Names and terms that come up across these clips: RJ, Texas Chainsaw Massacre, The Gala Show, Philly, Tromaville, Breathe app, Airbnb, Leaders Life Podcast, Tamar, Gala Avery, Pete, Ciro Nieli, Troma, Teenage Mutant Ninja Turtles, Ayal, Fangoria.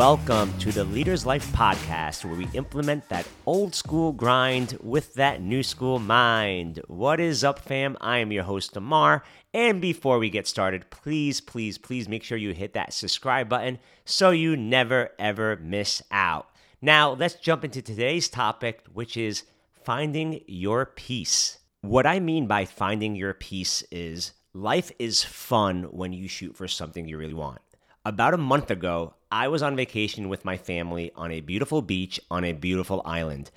Welcome to the Leaders Life Podcast, where we implement that old school grind with that new school mind. What is up, fam? I am your host, Tamar. And before we get started, please make sure you hit that subscribe button so you never, ever miss out. Now, let's jump into today's topic, which is finding your peace. What I mean by finding your peace is life is fun when you shoot for something you really want. About a month ago, I was on vacation with my family on a beautiful beach on a beautiful island.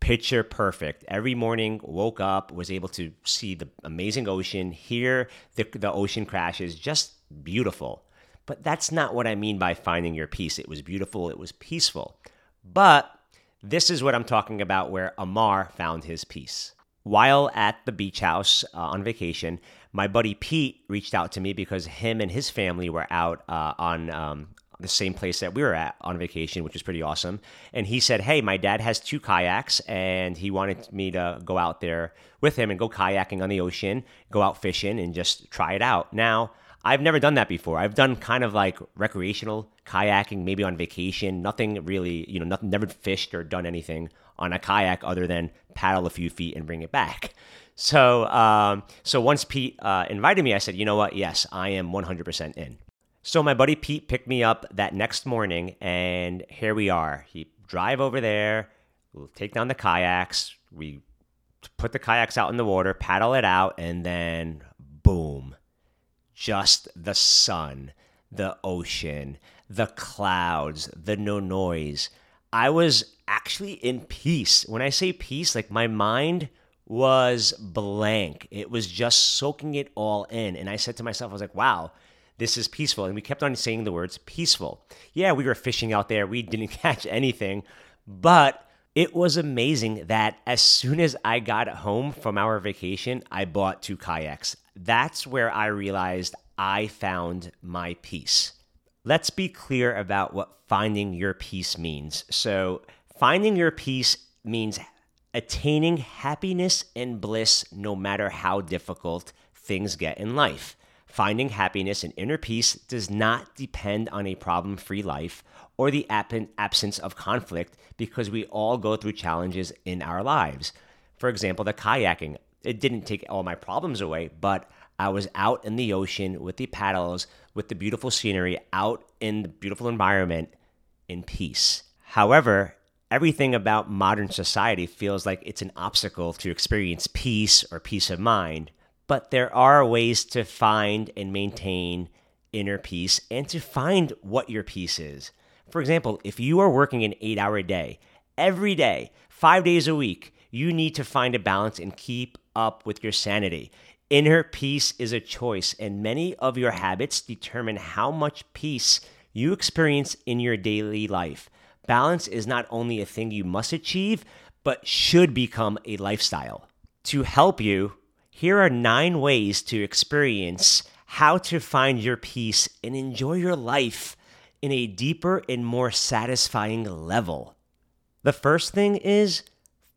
Picture perfect. Every morning, woke up, was able to see the amazing ocean, hear the ocean crashes, just beautiful. But that's not what I mean by finding your peace. It was beautiful. It was peaceful. But this is what I'm talking about where Amar found his peace. While at the beach house on vacation, my buddy Pete reached out to me because him and his family were out on the same place that we were at on vacation, which was pretty awesome. And he said, hey, my dad has two kayaks, and he wanted me to go out there with him and go kayaking on the ocean, go out fishing, and just try it out. Now, I've never done that before. I've done kind of like recreational kayaking, maybe on vacation, nothing really, nothing, never fished or done anything on a kayak other than paddle a few feet and bring it back. So once Pete invited me, I said, you know what? Yes, I am 100% in. So my buddy Pete picked me up that next morning, and here we are. He drive over there, we'll take down the kayaks, we put the kayaks out in the water, paddle it out, and then boom. Just the sun, the ocean, the clouds, the no noise. I was actually in peace. When I say peace, like my mind was blank. It was just soaking it all in. And I said to myself, I was like, wow, this is peaceful. And we kept on saying the words peaceful. Yeah, we were fishing out there. We didn't catch anything. But it was amazing that as soon as I got home from our vacation, I bought two kayaks. That's where I realized I found my peace. Let's be clear about what finding your peace means. So, finding your peace means attaining happiness and bliss no matter how difficult things get in life. Finding happiness and inner peace does not depend on a problem-free life or the absence of conflict, because we all go through challenges in our lives. For example, the kayaking. It didn't take all my problems away, but I was out in the ocean with the paddles, with the beautiful scenery, out in the beautiful environment in peace. However, everything about modern society feels like it's an obstacle to experience peace or peace of mind, but there are ways to find and maintain inner peace and to find what your peace is. For example, if you are working an 8-hour day, every day, 5 days a week, you need to find a balance and keep up with your sanity. Inner peace is a choice, and many of your habits determine how much peace you experience in your daily life. Balance is not only a thing you must achieve, but should become a lifestyle. To help you, here are 9 ways to experience how to find your peace and enjoy your life in a deeper and more satisfying level. The first thing is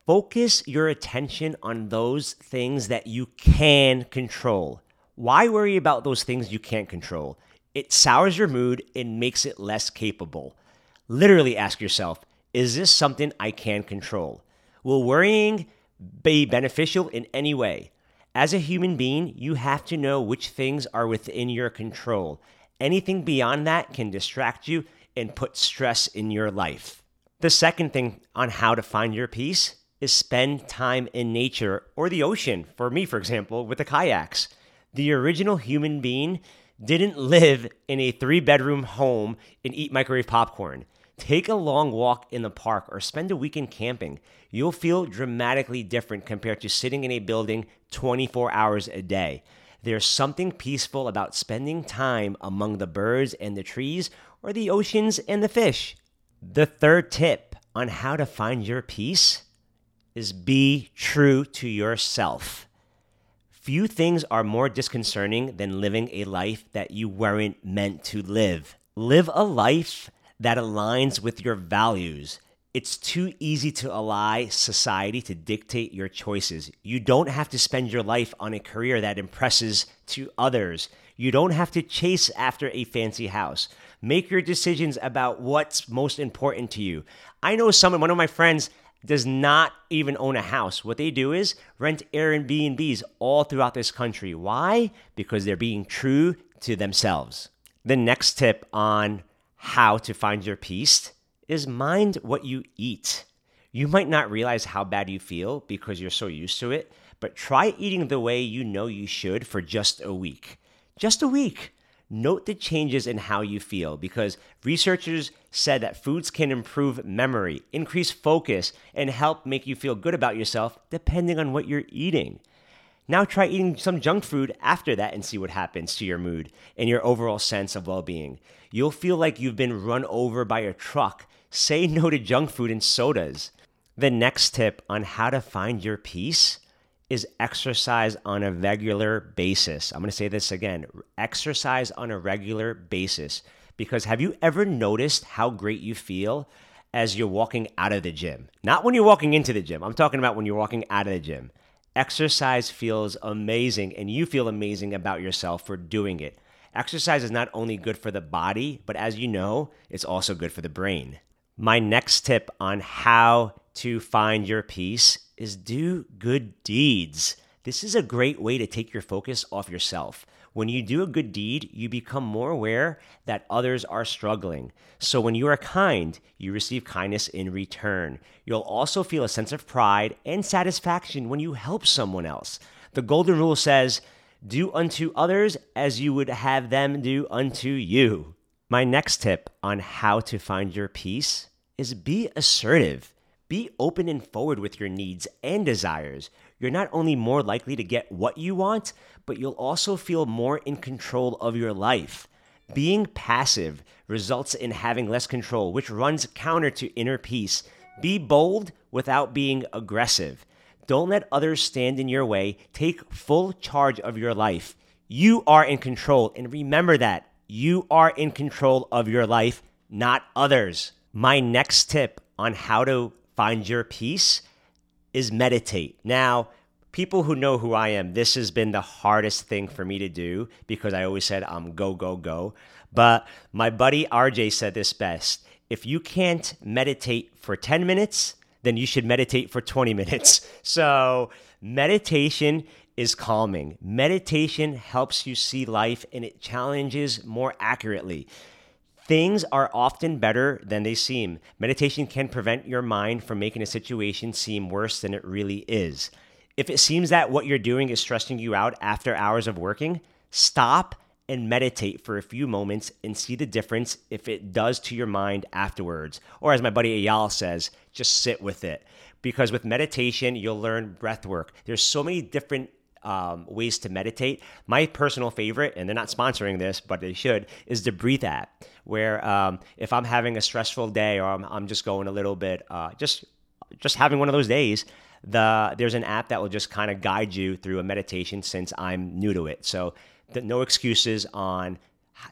focus your attention on those things that you can control. Why worry about those things you can't control? It sours your mood and makes it less capable. Literally ask yourself, is this something I can control? Will worrying be beneficial in any way? As a human being, you have to know which things are within your control. Anything beyond that can distract you and put stress in your life. The second thing on how to find your peace is spend time in nature or the ocean, for me, for example, with the kayaks. The original human being didn't live in a 3-bedroom home and eat microwave popcorn. Take a long walk in the park or spend a weekend camping. You'll feel dramatically different compared to sitting in a building 24 hours a day. There's something peaceful about spending time among the birds and the trees or the oceans and the fish. The third tip on how to find your peace is be true to yourself. Few things are more disconcerting than living a life that you weren't meant to live. Live a life that aligns with your values. It's too easy to allow society to dictate your choices. You don't have to spend your life on a career that impresses to others. You don't have to chase after a fancy house. Make your decisions about what's most important to you. I know someone, one of my friends, does not even own a house. What they do is rent Airbnbs all throughout this country. Why? Because they're being true to themselves. The next tip on how to find your peace is mind what you eat. You might not realize how bad you feel because you're so used to it, but try eating the way you know you should for just a week. Just a week. Note the changes in how you feel because researchers said that foods can improve memory, increase focus, and help make you feel good about yourself depending on what you're eating. Now try eating some junk food after that and see what happens to your mood and your overall sense of well-being. You'll feel like you've been run over by a truck. Say no to junk food and sodas. The next tip on how to find your peace is exercise on a regular basis. I'm going to say this again, exercise on a regular basis, because have you ever noticed how great you feel as you're walking out of the gym? Not when you're walking into the gym. I'm talking about when you're walking out of the gym. Exercise feels amazing, and you feel amazing about yourself for doing it. Exercise is not only good for the body, but as you know, it's also good for the brain. My next tip on how to find your peace is do good deeds. This is a great way to take your focus off yourself. When you do a good deed, you become more aware that others are struggling. So when you are kind, you receive kindness in return. You'll also feel a sense of pride and satisfaction when you help someone else. The golden rule says, do unto others as you would have them do unto you. My next tip on how to find your peace is be assertive. Be open and forward with your needs and desires. You're not only more likely to get what you want, but you'll also feel more in control of your life. Being passive results in having less control, which runs counter to inner peace. Be bold without being aggressive. Don't let others stand in your way. Take full charge of your life. You are in control, and remember that. You are in control of your life, not others. My next tip on how to find your peace is meditate. Now, people who know who I am, this has been the hardest thing for me to do because I always said I'm go. But my buddy RJ said this best. If you can't meditate for 10 minutes, then you should meditate for 20 minutes. So meditation is calming. Meditation helps you see life and it challenges more accurately. Things are often better than they seem. Meditation can prevent your mind from making a situation seem worse than it really is. If it seems that what you're doing is stressing you out after hours of working, stop and meditate for a few moments and see the difference if it does to your mind afterwards. Or as my buddy Ayal says, just sit with it. Because with meditation, you'll learn breath work. There's so many different ways to meditate. My personal favorite, and they're not sponsoring this, but they should, is the Breathe app, where if I'm having a stressful day or I'm just going a little bit, just having one of those days, there's an app that will just kind of guide you through a meditation since I'm new to it. So no excuses on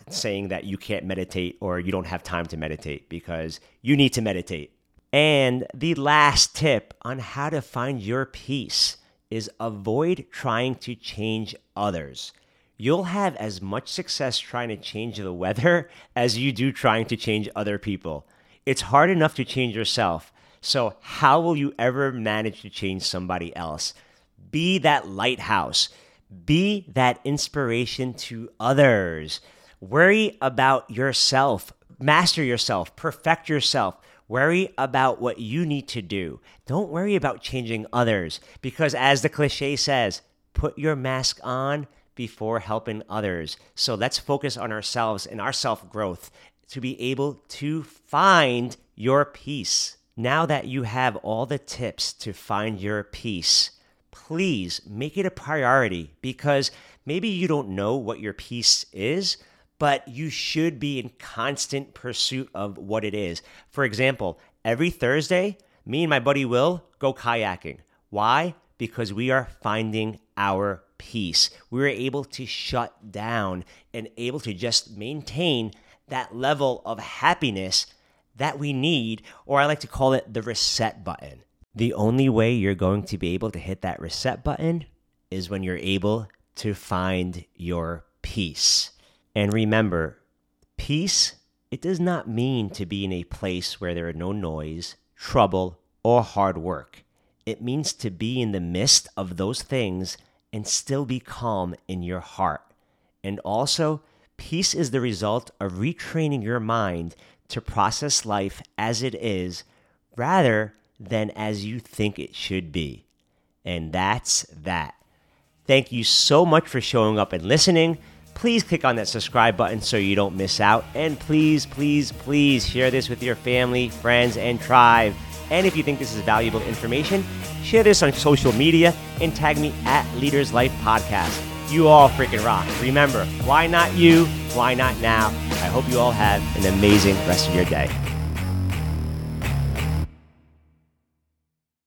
saying that you can't meditate or you don't have time to meditate because you need to meditate. And the last tip on how to find your peace is avoid trying to change others. You'll have as much success trying to change the weather as you do trying to change other people. It's hard enough to change yourself, so how will you ever manage to change somebody else? Be that lighthouse. Be that inspiration to others. Worry about yourself. Master yourself. Perfect yourself. Worry about what you need to do. Don't worry about changing others because as the cliche says, put your mask on before helping others. So let's focus on ourselves and our self-growth to be able to find your peace. Now that you have all the tips to find your peace, please make it a priority because maybe you don't know what your peace is, but you should be in constant pursuit of what it is. For example, every Thursday, me and my buddy Will go kayaking. Why? Because we are finding our peace. We were able to shut down and able to just maintain that level of happiness that we need, or I like to call it the reset button. The only way you're going to be able to hit that reset button is when you're able to find your peace. And remember, peace It does not mean to be in a place where there are no noise, trouble, or hard work. It means to be in the midst of those things and still be calm in your heart. And also, peace is the result of retraining your mind to process life as it is rather than as you think it should be. And that's that. Thank you so much for showing up and listening. Please click on that subscribe button so you don't miss out. And please, please, please share this with your family, friends, and tribe. And if you think this is valuable information, share this on social media and tag me at Leaders Life Podcast. You all freaking rock. Remember, why not you? Why not now? I hope you all have an amazing rest of your day.